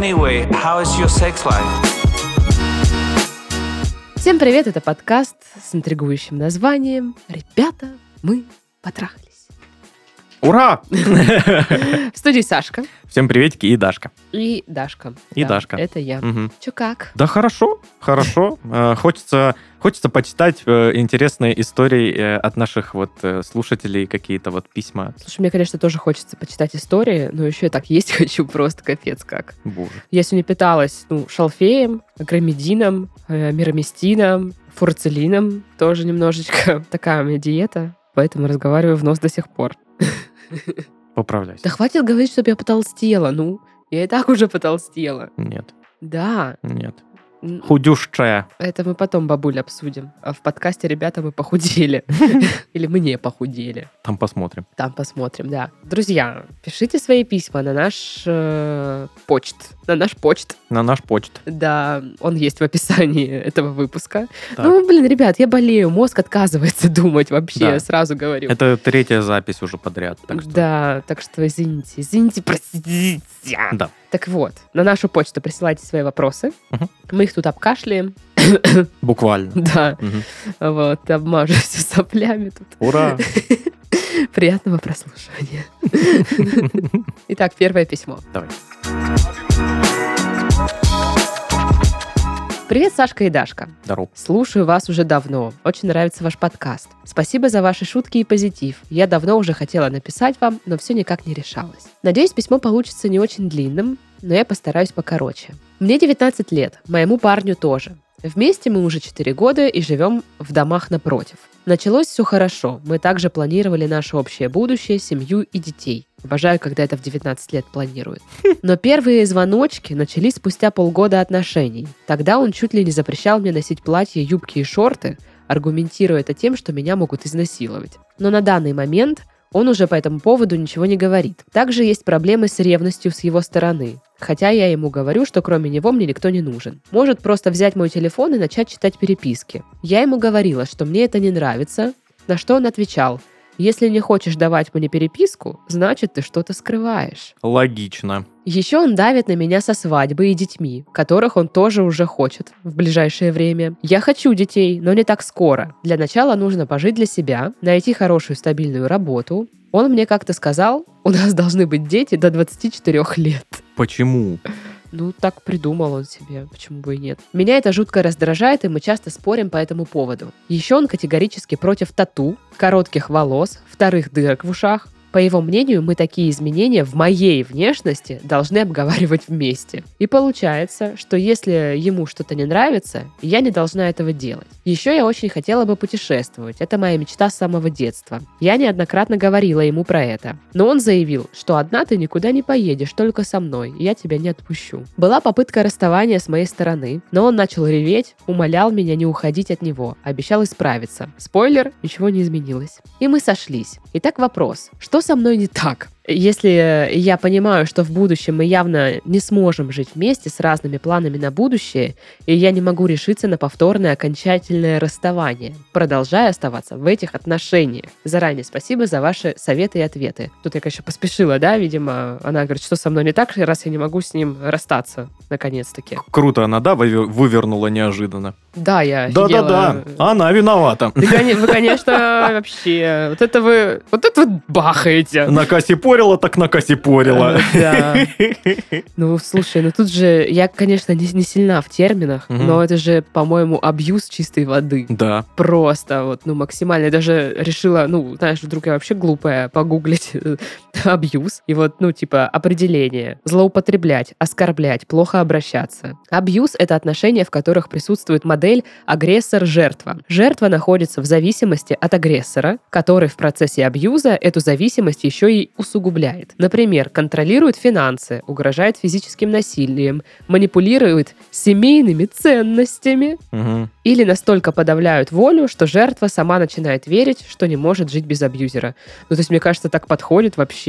Anyway, how is your sex life? Всем привет, это подкаст с интригующим названием «Ребята, мы потрахались». Ура! В студии Сашка. Всем приветики и Дашка. И Дашка. Это я. Угу. Чё как? Да хорошо. Хочется почитать интересные истории от наших вот слушателей, какие-то вот письма. Слушай, мне, конечно, тоже хочется почитать истории, но еще и так есть хочу, просто капец как. Боже. Я сегодня питалась шалфеем, агромедином, мироместином, фурцелином тоже немножечко. Такая у меня диета, поэтому разговариваю в нос до сих пор. Поправляйся. Да хватит говорить, чтобы я потолстела, Я и так уже потолстела. Нет. Да. Нет. Худющая. Это мы потом, бабуль, обсудим. А в подкасте «Ребята, мы похудели». Или «Мы не похудели». Там посмотрим, да. Друзья, пишите свои письма на наш почт. На наш почт. Да, он есть в описании этого выпуска. Так. Ребят, я болею. Мозг отказывается думать вообще, да. Сразу говорю. Это третья запись уже подряд. Так что... Да, так что извините, простите. Да. Так вот, на нашу почту присылайте свои вопросы. Угу. Мы их тут обкашляем. Буквально. Да. Угу. Вот, обмажу все соплями тут. Ура! Приятного прослушивания. Итак, первое письмо. Давай. Привет, Сашка и Дашка. Здорово. Слушаю вас уже давно. Очень нравится ваш подкаст. Спасибо за ваши шутки и позитив. Я давно уже хотела написать вам, но все никак не решалось. Надеюсь, письмо получится не очень длинным, но я постараюсь покороче. Мне 19 лет, моему парню тоже. Вместе мы уже 4 года и живем в домах напротив. Началось все хорошо. Мы также планировали наше общее будущее, семью и детей. Обожаю, когда это в 19 лет планируют. Но первые звоночки начались спустя полгода отношений. Тогда он чуть ли не запрещал мне носить платья, юбки и шорты, аргументируя это тем, что меня могут изнасиловать. Но на данный момент он уже по этому поводу ничего не говорит. Также есть проблемы с ревностью с его стороны. Хотя я ему говорю, что кроме него мне никто не нужен. Может просто взять мой телефон и начать читать переписки. Я ему говорила, что мне это не нравится, на что он отвечал: «Если не хочешь давать мне переписку, значит, ты что-то скрываешь». Логично. Еще он давит на меня со свадьбой и детьми, которых он тоже уже хочет в ближайшее время. Я хочу детей, но не так скоро. Для начала нужно пожить для себя, найти хорошую стабильную работу. Он мне как-то сказал, у нас должны быть дети до 24 лет. Почему? Так придумал он себе, почему бы и нет. Меня это жутко раздражает, и мы часто спорим по этому поводу. Еще он категорически против тату, коротких волос, вторых дырок в ушах. По его мнению, мы такие изменения в моей внешности должны обговаривать вместе. И получается, что если ему что-то не нравится, я не должна этого делать. Еще я очень хотела бы путешествовать. Это моя мечта с самого детства. Я неоднократно говорила ему про это. Но он заявил, что одна ты никуда не поедешь, только со мной. Я тебя не отпущу. Была попытка расставания с моей стороны, но он начал реветь, умолял меня не уходить от него, обещал исправиться. Спойлер, ничего не изменилось. И мы сошлись. Итак, вопрос. Что со мной не так? Если я понимаю, что в будущем мы явно не сможем жить вместе с разными планами на будущее, и я не могу решиться на повторное окончательное расставание, продолжая оставаться в этих отношениях. Заранее спасибо за ваши советы и ответы. Тут я, конечно, поспешила, да, видимо. Она говорит, что со мной не так, раз я не могу с ним расстаться, наконец-таки. Круто она, да, вывернула неожиданно. Да, я офигела. Да, она виновата. Вы, конечно, вообще... Вот это вы бахаете. На кассе поле. Так накосипорила. Да. Слушай, тут же я, конечно, не сильна в терминах, но это же, по-моему, абьюз чистой воды. Да. Просто максимально. Я даже решила, знаешь, вдруг я вообще глупая, погуглить абьюз. И определение. Злоупотреблять, оскорблять, плохо обращаться. Абьюз — это отношения, в которых присутствует модель агрессор-жертва. Жертва находится в зависимости от агрессора, который в процессе абьюза эту зависимость еще и усугубляет. Например, контролирует финансы, угрожает физическим насилием, манипулирует семейными ценностями. Угу. Или настолько подавляют волю, что жертва сама начинает верить, что не может жить без абьюзера. Мне кажется, так подходит вообще.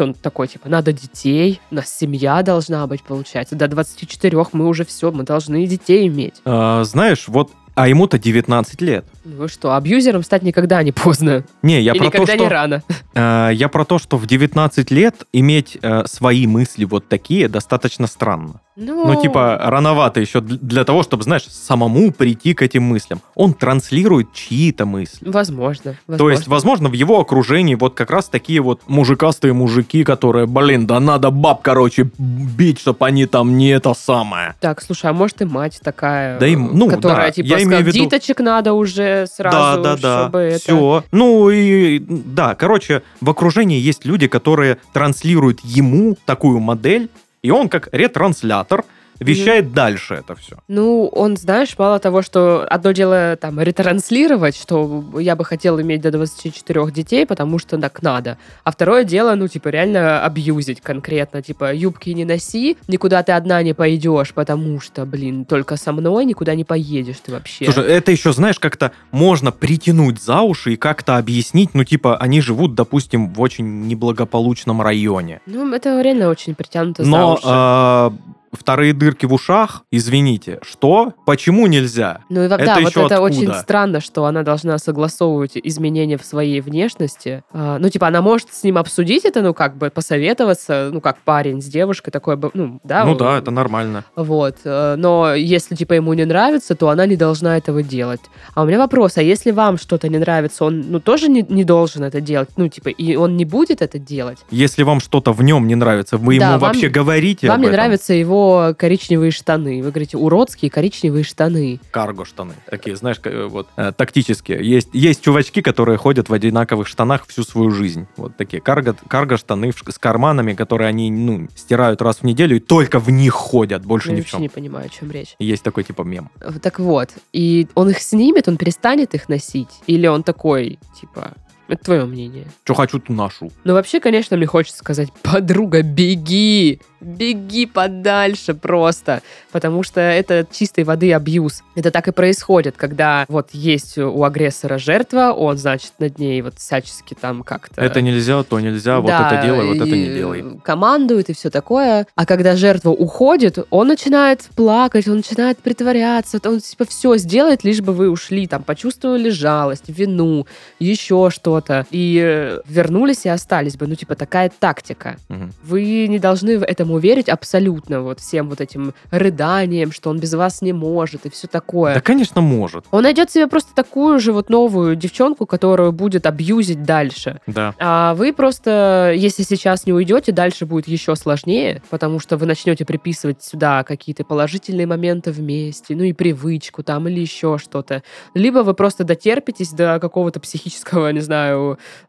Он такой, надо детей, у нас семья должна быть, получается. До 24 мы уже все, мы должны детей иметь. Знаешь, ему-то 19 лет. Вы что, абьюзером стать никогда не поздно? Не, я и про никогда то, что... не рано. Я про то, что в 19 лет иметь свои мысли вот такие достаточно странно. Ну, типа, рановато еще для того, чтобы, знаешь, самому прийти к этим мыслям. Он транслирует чьи-то мысли. Возможно. То есть, возможно, в его окружении вот как раз такие вот мужикастые мужики, которые, да надо баб, короче, бить, чтобы они там не это самое. Так, слушай, а может и мать такая, да и, ну, которая, да, типа, сказала, ввиду... диточек надо уже сразу, да, чтобы это... Все. Ну и, да, короче, в окружении есть люди, которые транслируют ему такую модель, и он как ретранслятор вещает дальше это все. Ну, он, знаешь, мало того, что одно дело там ретранслировать, что я бы хотел иметь до 24 детей, потому что так надо. А второе дело, ну, типа, реально абьюзить конкретно. Типа, юбки не носи, никуда ты одна не пойдешь, потому что, только со мной никуда не поедешь ты вообще. Слушай, это еще, знаешь, как-то можно притянуть за уши и как-то объяснить, ну, типа, они живут, допустим, в очень неблагополучном районе. Ну, это реально очень притянуто за уши. Вторые дырки в ушах, извините, что? Почему нельзя? Ну и да, вот это очень странно, что она должна согласовывать изменения в своей внешности. Ну, типа, она может с ним обсудить это, ну, как бы посоветоваться, ну, как парень с девушкой, такое, ну, да. Ну, да, это нормально. Вот. Но если, типа, ему не нравится, то она не должна этого делать. А у меня вопрос, а если вам что-то не нравится, он, ну, тоже не должен это делать? Ну, типа, и он не будет это делать? Если вам что-то в нем не нравится, вы ему вообще говорите об этом? Вам не нравится его коричневые штаны. Вы говорите, уродские коричневые штаны. Карго-штаны. Такие, знаешь, вот тактические. Есть чувачки, которые ходят в одинаковых штанах всю свою жизнь. Вот такие карго-штаны с карманами, которые они, ну, стирают раз в неделю и только в них ходят. Больше ни в чем. Я вообще не понимаю, о чем речь. Есть такой типа мем. Так вот. И он их снимет, он перестанет их носить? Или он такой, типа... Это твое мнение. Что хочу, то ношу. Ну, вообще, конечно, мне хочется сказать, подруга, беги! Беги подальше просто. Потому что это чистой воды абьюз. Это так и происходит, когда вот есть у агрессора жертва, он, значит, над ней вот всячески там как-то... Это нельзя, то нельзя, да, вот это делай, вот это не делай. Командует и все такое. А когда жертва уходит, он начинает плакать, он начинает притворяться, он типа все сделает, лишь бы вы ушли, там, почувствовали жалость, вину, еще что-то. И вернулись и остались бы. Ну, типа, такая тактика. Угу. Вы не должны этому верить абсолютно, вот всем вот этим рыданиям, что он без вас не может и все такое. Да, конечно, может. Он найдет себе просто такую же вот новую девчонку, которую будет абьюзить дальше. Да. А вы просто, если сейчас не уйдете, дальше будет еще сложнее, потому что вы начнете приписывать сюда какие-то положительные моменты вместе, ну и привычку там или еще что-то. Либо вы просто дотерпитесь до какого-то психического, не знаю,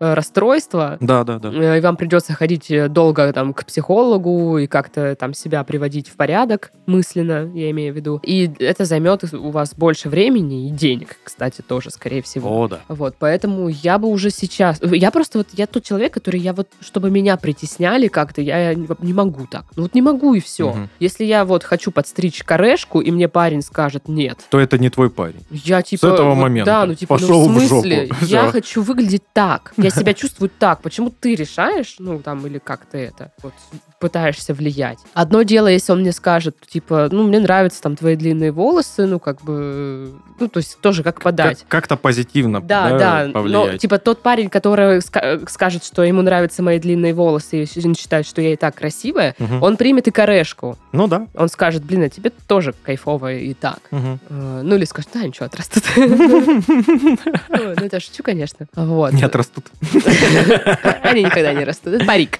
расстройства. Да. И вам придется ходить долго там к психологу и как-то там себя приводить в порядок мысленно, я имею в виду. И это займет у вас больше времени и денег, кстати, тоже, скорее всего. О, да. Вот, поэтому я бы уже сейчас... Я тот человек, который чтобы меня притесняли как-то, я не могу так. Вот не могу и все. Угу. Если я хочу подстричь корешку, и мне парень скажет нет. То это не твой парень. Я типа... С этого момента. Да, пошел в жопу. Я хочу выглядеть так, я себя чувствую так, почему ты решаешь, или как ты это, пытаешься влиять. Одно дело, если он мне скажет, типа, мне нравятся там твои длинные волосы, то есть тоже как подать. Как-то позитивно, да, повлиять. Но, типа, тот парень, который скажет, что ему нравятся мои длинные волосы, и он считает, что я и так красивая, угу. Он примет и корешку. Ну, да. Он скажет, а тебе тоже кайфово и так. Угу. Или скажет, да, ничего, отрастут. Это шучу, конечно. Вот. Не отрастут. Они никогда не растут. Это парик.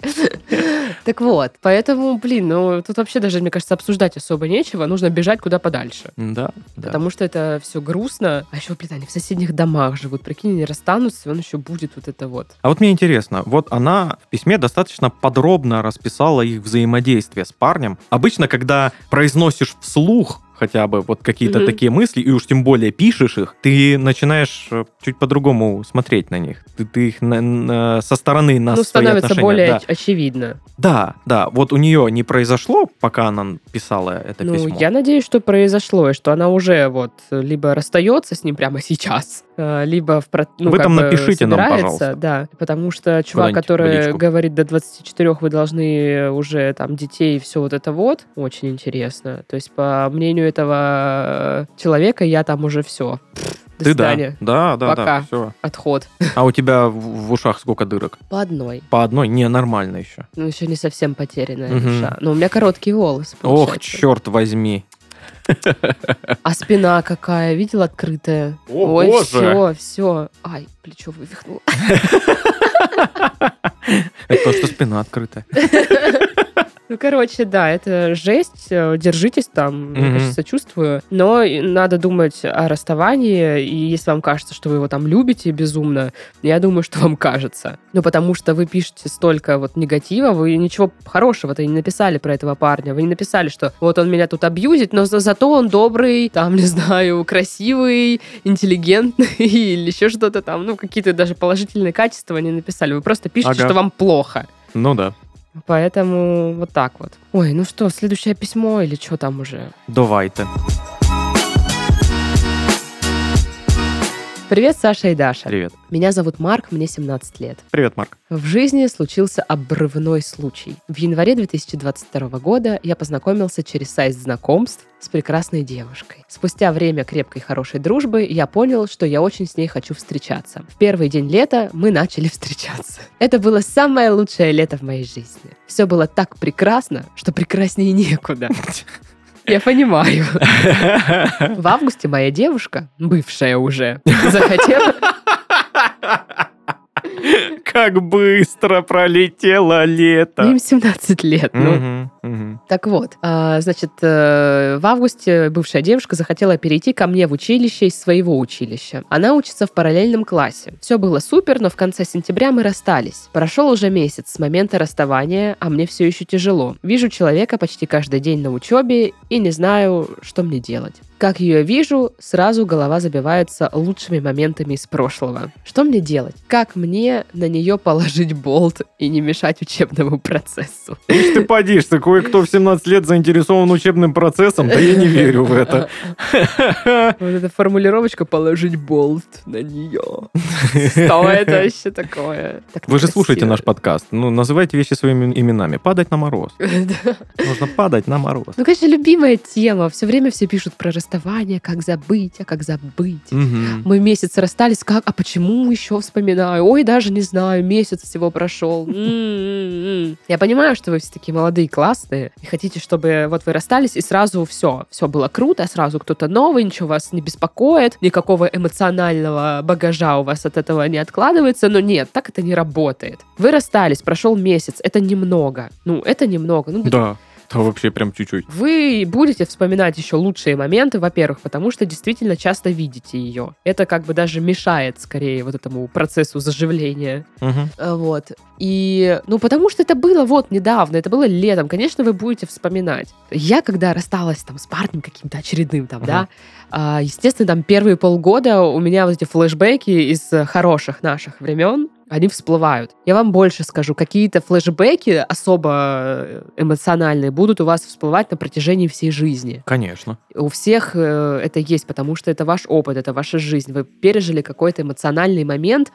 Так вот, поэтому, тут вообще даже, мне кажется, обсуждать особо нечего. Нужно бежать куда подальше. Да. Потому что это все грустно. А еще, они в соседних домах живут. Прикинь, они расстанутся, и он еще будет вот это вот. А вот мне интересно, вот она в письме достаточно подробно расписала их взаимодействие с парнем. Обычно, когда произносишь вслух хотя бы вот какие-то такие мысли, и уж тем более пишешь их, ты начинаешь чуть по-другому смотреть на них. Ты их со стороны на свои отношения. Становится более очевидно. Да. Вот у нее не произошло, пока она писала это письмо? Я надеюсь, что произошло, и что она уже либо расстается с ним прямо сейчас, либо вы там напишите нам, пожалуйста. Да, потому что чувак, который говорит, до 24 вы должны уже там детей и все вот это вот, очень интересно. То есть, по мнению этого человека, я там уже все. До свидания. Да. Пока. Все. Отход. А у тебя в ушах сколько дырок? По одной. По одной? Не, нормально еще. Ну, еще не совсем потерянная душа. Но у меня короткий волос, получается. Ох, черт возьми. А спина какая, видел, открытая? О, ой, боже. Все. Ай, плечо вывихнуло. Это то, что спина открытая. Ну, короче, да, это жесть. Держитесь там, я, конечно, сочувствую. Но надо думать о расставании. И если вам кажется, что вы его там любите безумно, я думаю, что вам кажется. Ну, потому что вы пишете столько вот негатива, вы ничего хорошего-то не написали про этого парня. Вы не написали, что вот он меня тут абьюзит, но зато он добрый, там, не знаю, красивый, интеллигентный или еще что-то там. Ну, какие-то даже положительные качества не написали. Вы просто пишете, что вам плохо. Ну, да. Поэтому вот так вот. Ой, ну что, следующее письмо или что там уже? Давайте. Привет, Саша и Даша. Привет. Меня зовут Марк, мне 17 лет. Привет, Марк. В жизни случился обрывной случай. В январе 2022 года я познакомился через сайт знакомств с прекрасной девушкой. Спустя время крепкой хорошей дружбы я понял, что я очень с ней хочу встречаться. В первый день лета мы начали встречаться. Это было самое лучшее лето в моей жизни. Все было так прекрасно, что прекраснее некуда. Я понимаю. В августе моя девушка, бывшая уже, захотела... Как быстро пролетело лето. Им 17 лет. Так вот, значит, в августе бывшая девушка захотела перейти ко мне в училище из своего училища. Она учится в параллельном классе. Все было супер, но в конце сентября мы расстались. Прошел уже месяц с момента расставания, а мне все еще тяжело. Вижу человека почти каждый день на учебе и не знаю, что мне делать. Как ее вижу, сразу голова забивается лучшими моментами из прошлого. Что мне делать? Как мне на нее положить болт и не мешать учебному процессу? Ишь ты подишься, кое-кто в 17 лет заинтересован учебным процессом, да я не верю в это. Вот эта формулировочка «положить болт на нее». Что это вообще такое? Вы же слушаете наш подкаст. Ну, называйте вещи своими именами. Падать на мороз. Нужно падать на мороз. Ну, конечно, любимая тема. Все время все пишут про расставание. Как забыть, а как забыть. Мы месяц расстались, как, а почему еще вспоминаю? Ой, даже не знаю, месяц всего прошел. Я понимаю, что вы все такие молодые, классные, и хотите, чтобы вот вы расстались, и сразу все было круто, сразу кто-то новый, ничего вас не беспокоит, никакого эмоционального багажа у вас от этого не откладывается, но нет, так это не работает. Вы расстались, прошел месяц, это немного. Ну, да. Да, вообще прям чуть-чуть. Вы будете вспоминать еще лучшие моменты, во-первых, потому что действительно часто видите ее. Это как бы даже мешает скорее вот этому процессу заживления. Вот. И, ну, потому что это было вот недавно, это было летом. Конечно, вы будете вспоминать. Я, когда рассталась там с парнем каким-то очередным там, да, естественно, там первые полгода у меня вот эти флешбеки из хороших наших времен, они всплывают. Я вам больше скажу, какие-то флешбеки особо эмоциональные будут у вас всплывать на протяжении всей жизни. Конечно. У всех это есть, потому что это ваш опыт, это ваша жизнь. Вы пережили какой-то эмоциональный момент,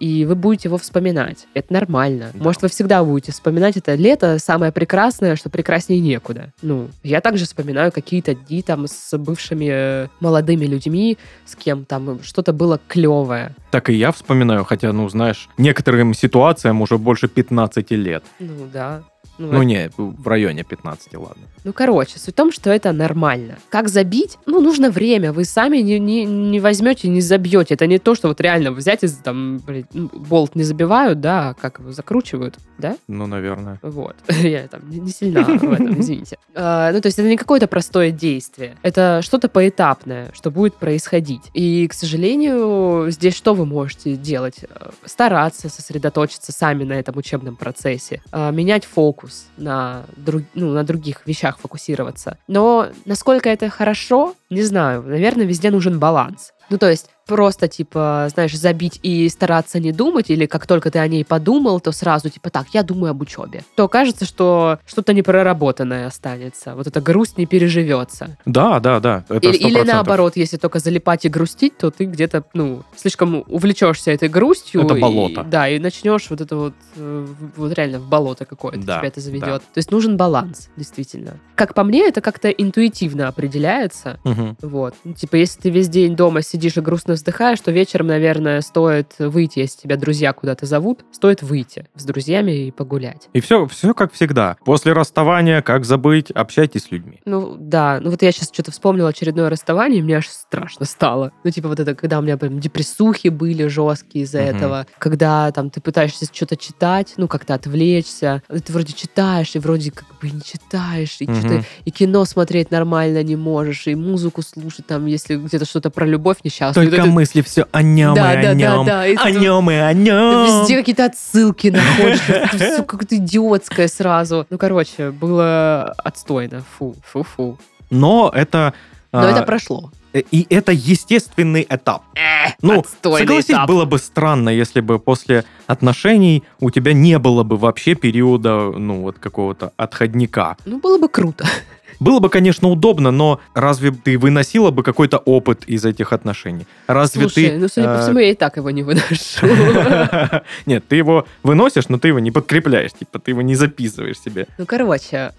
и вы будете его вспоминать. Это нормально. Да. Может, вы всегда будете вспоминать это лето, самое прекрасное, что прекраснее некуда. Ну, я также вспоминаю какие-то дни там с бывшими молодыми людьми, с кем там что-то было клевое. Так и я вспоминаю, хотя, ну, знаешь, некоторым ситуациям уже больше 15 лет. Ну, да. Ну, не, в районе 15, ладно. Ну, короче, суть в том, что это нормально. Как забить? Ну, нужно время. Вы сами не возьмете, не забьете. Это не то, что вот реально взять и там, болт не забивают, да, как его закручивают, да? Ну, наверное. Вот. Я там не сильна в этом, извините. Ну, то есть это не какое-то простое действие. Это что-то поэтапное, что будет происходить. И, к сожалению, здесь что вы можете делать? Стараться сосредоточиться сами на этом учебном процессе. Менять фокус. На других вещах фокусироваться. Но насколько это хорошо, не знаю. Наверное, везде нужен баланс. Ну, то есть просто, типа, знаешь, забить и стараться не думать, или как только ты о ней подумал, то сразу, типа, так, я думаю об учебе. То кажется, что что-то непроработанное останется. Вот эта грусть не переживется. Да. Это 100%. Или наоборот, если только залипать и грустить, то ты где-то, ну, слишком увлечешься этой грустью. Это болото. И начнешь вот это вот реально в болото какое-то тебя это заведет. Да. То есть нужен баланс, действительно. Как по мне, это как-то интуитивно определяется. Угу. Вот. Ну, типа, если ты весь день дома сидишь, сидишь и грустно вздыхаешь, что вечером, наверное, стоит выйти, если тебя друзья куда-то зовут, стоит выйти с друзьями и погулять. И все как всегда. После расставания, как забыть, общайтесь с людьми. Ну, да. Ну, вот я сейчас что-то вспомнила очередное расставание, и мне аж страшно стало. Ну, типа вот это, когда у меня прям депрессухи были жесткие из-за этого, когда там ты пытаешься что-то читать, ну, как-то отвлечься. Ты вроде читаешь, и вроде как бы не читаешь, и что-то, и кино смотреть нормально не можешь, и музыку слушать, там, если где-то что-то про любовь несчастную. Только это... мысли все о нем, да, и, да, о нем. Да, да, и о нем, и о нем. Везде какие-то отсылки находишь. Все как-то идиотское сразу. Ну, короче, было отстойно. Фу. Но это прошло. И это естественный этап. Ну, согласись, этап. Было бы странно, если бы после отношений у тебя не было бы вообще периода, ну, вот какого-то отходника. Ну, было бы круто. Было бы, конечно, удобно, но разве ты выносила бы какой-то опыт из этих отношений? Разве Слушай, ты... ну, судя по всему, я и так его не выношу. Нет, ты его выносишь, но ты его не подкрепляешь, типа ты его не записываешь себе. Ну, короче,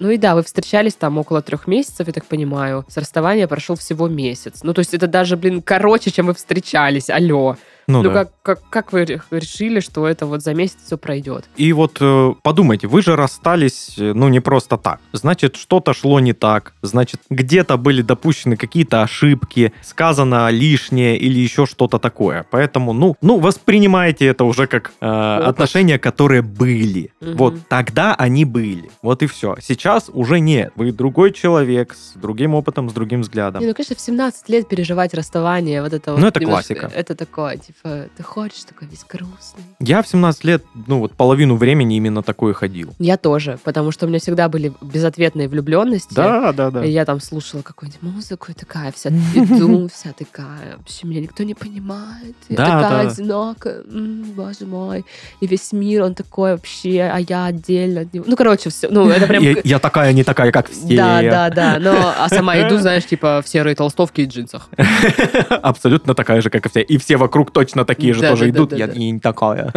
ну и да, вы встречались там около 3 месяцев, я так понимаю. С расставания прошел всего месяц. Ну, то есть это даже, блин, короче, чем вы встречались, алло. Ну да. Как вы решили, что это вот за месяц все пройдет? И вот подумайте, вы же расстались, ну, не просто так. Значит, что-то шло не так, значит, где-то были допущены какие-то ошибки, сказано лишнее или еще что-то такое. Поэтому, ну воспринимайте это уже как отношения, которые были. Угу. Вот тогда они были. Вот и все. Сейчас уже нет. Вы другой человек с другим опытом, с другим взглядом. Не, ну, конечно, в 17 лет переживать расставание, вот это вот... Ну, это классика. Это такое, типа, ты ходишь такой весь грустный. Я в 17 лет, ну, вот половину времени именно такое ходил. Я тоже, потому что у меня всегда были безответные влюбленности. Да. И я там слушала какую-нибудь музыку и такая вся иду, вся такая, вообще меня никто не понимает. Я такая одинокая, боже мой. И весь мир, он такой вообще, а я отдельно от него. Ну, короче, все. Ну, это прям... Я такая, не такая, как все. Да. Но, а сама иду, знаешь, типа, в серой толстовке и джинсах. Абсолютно такая же, как и все. И все вокруг точно такие же тоже идут, я не такая.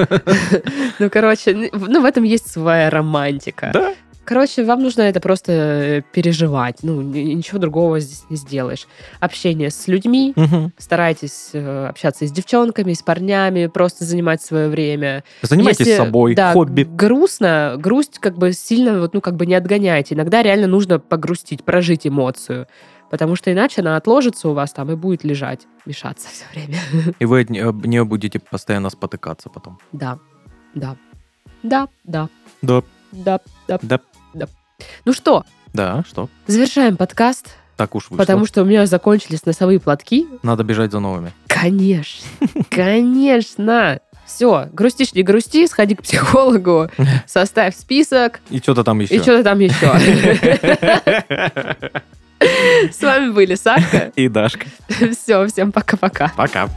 Ну, короче, в этом есть своя романтика. Да. Короче, вам нужно это просто переживать. Ну, ничего другого здесь не сделаешь. Общение с людьми. Угу. Старайтесь общаться и с девчонками, и с парнями, просто занимать свое время. Занимайтесь собой, да, хобби. Грустно, грусть как бы сильно вот, ну, как бы не отгоняйте. Иногда реально нужно погрустить, прожить эмоцию. Потому что иначе она отложится у вас там и будет лежать, мешаться все время. И вы об нее будете постоянно спотыкаться потом. Да. Ну что? Да, что? Завершаем подкаст. Так уж вышло. Потому что у меня закончились носовые платки. Надо бежать за новыми. Конечно. Все, грустишь, не грусти, сходи к психологу, составь список. И что-то там еще. С вами были Сашка и Дашка. Все, всем пока-пока. Пока.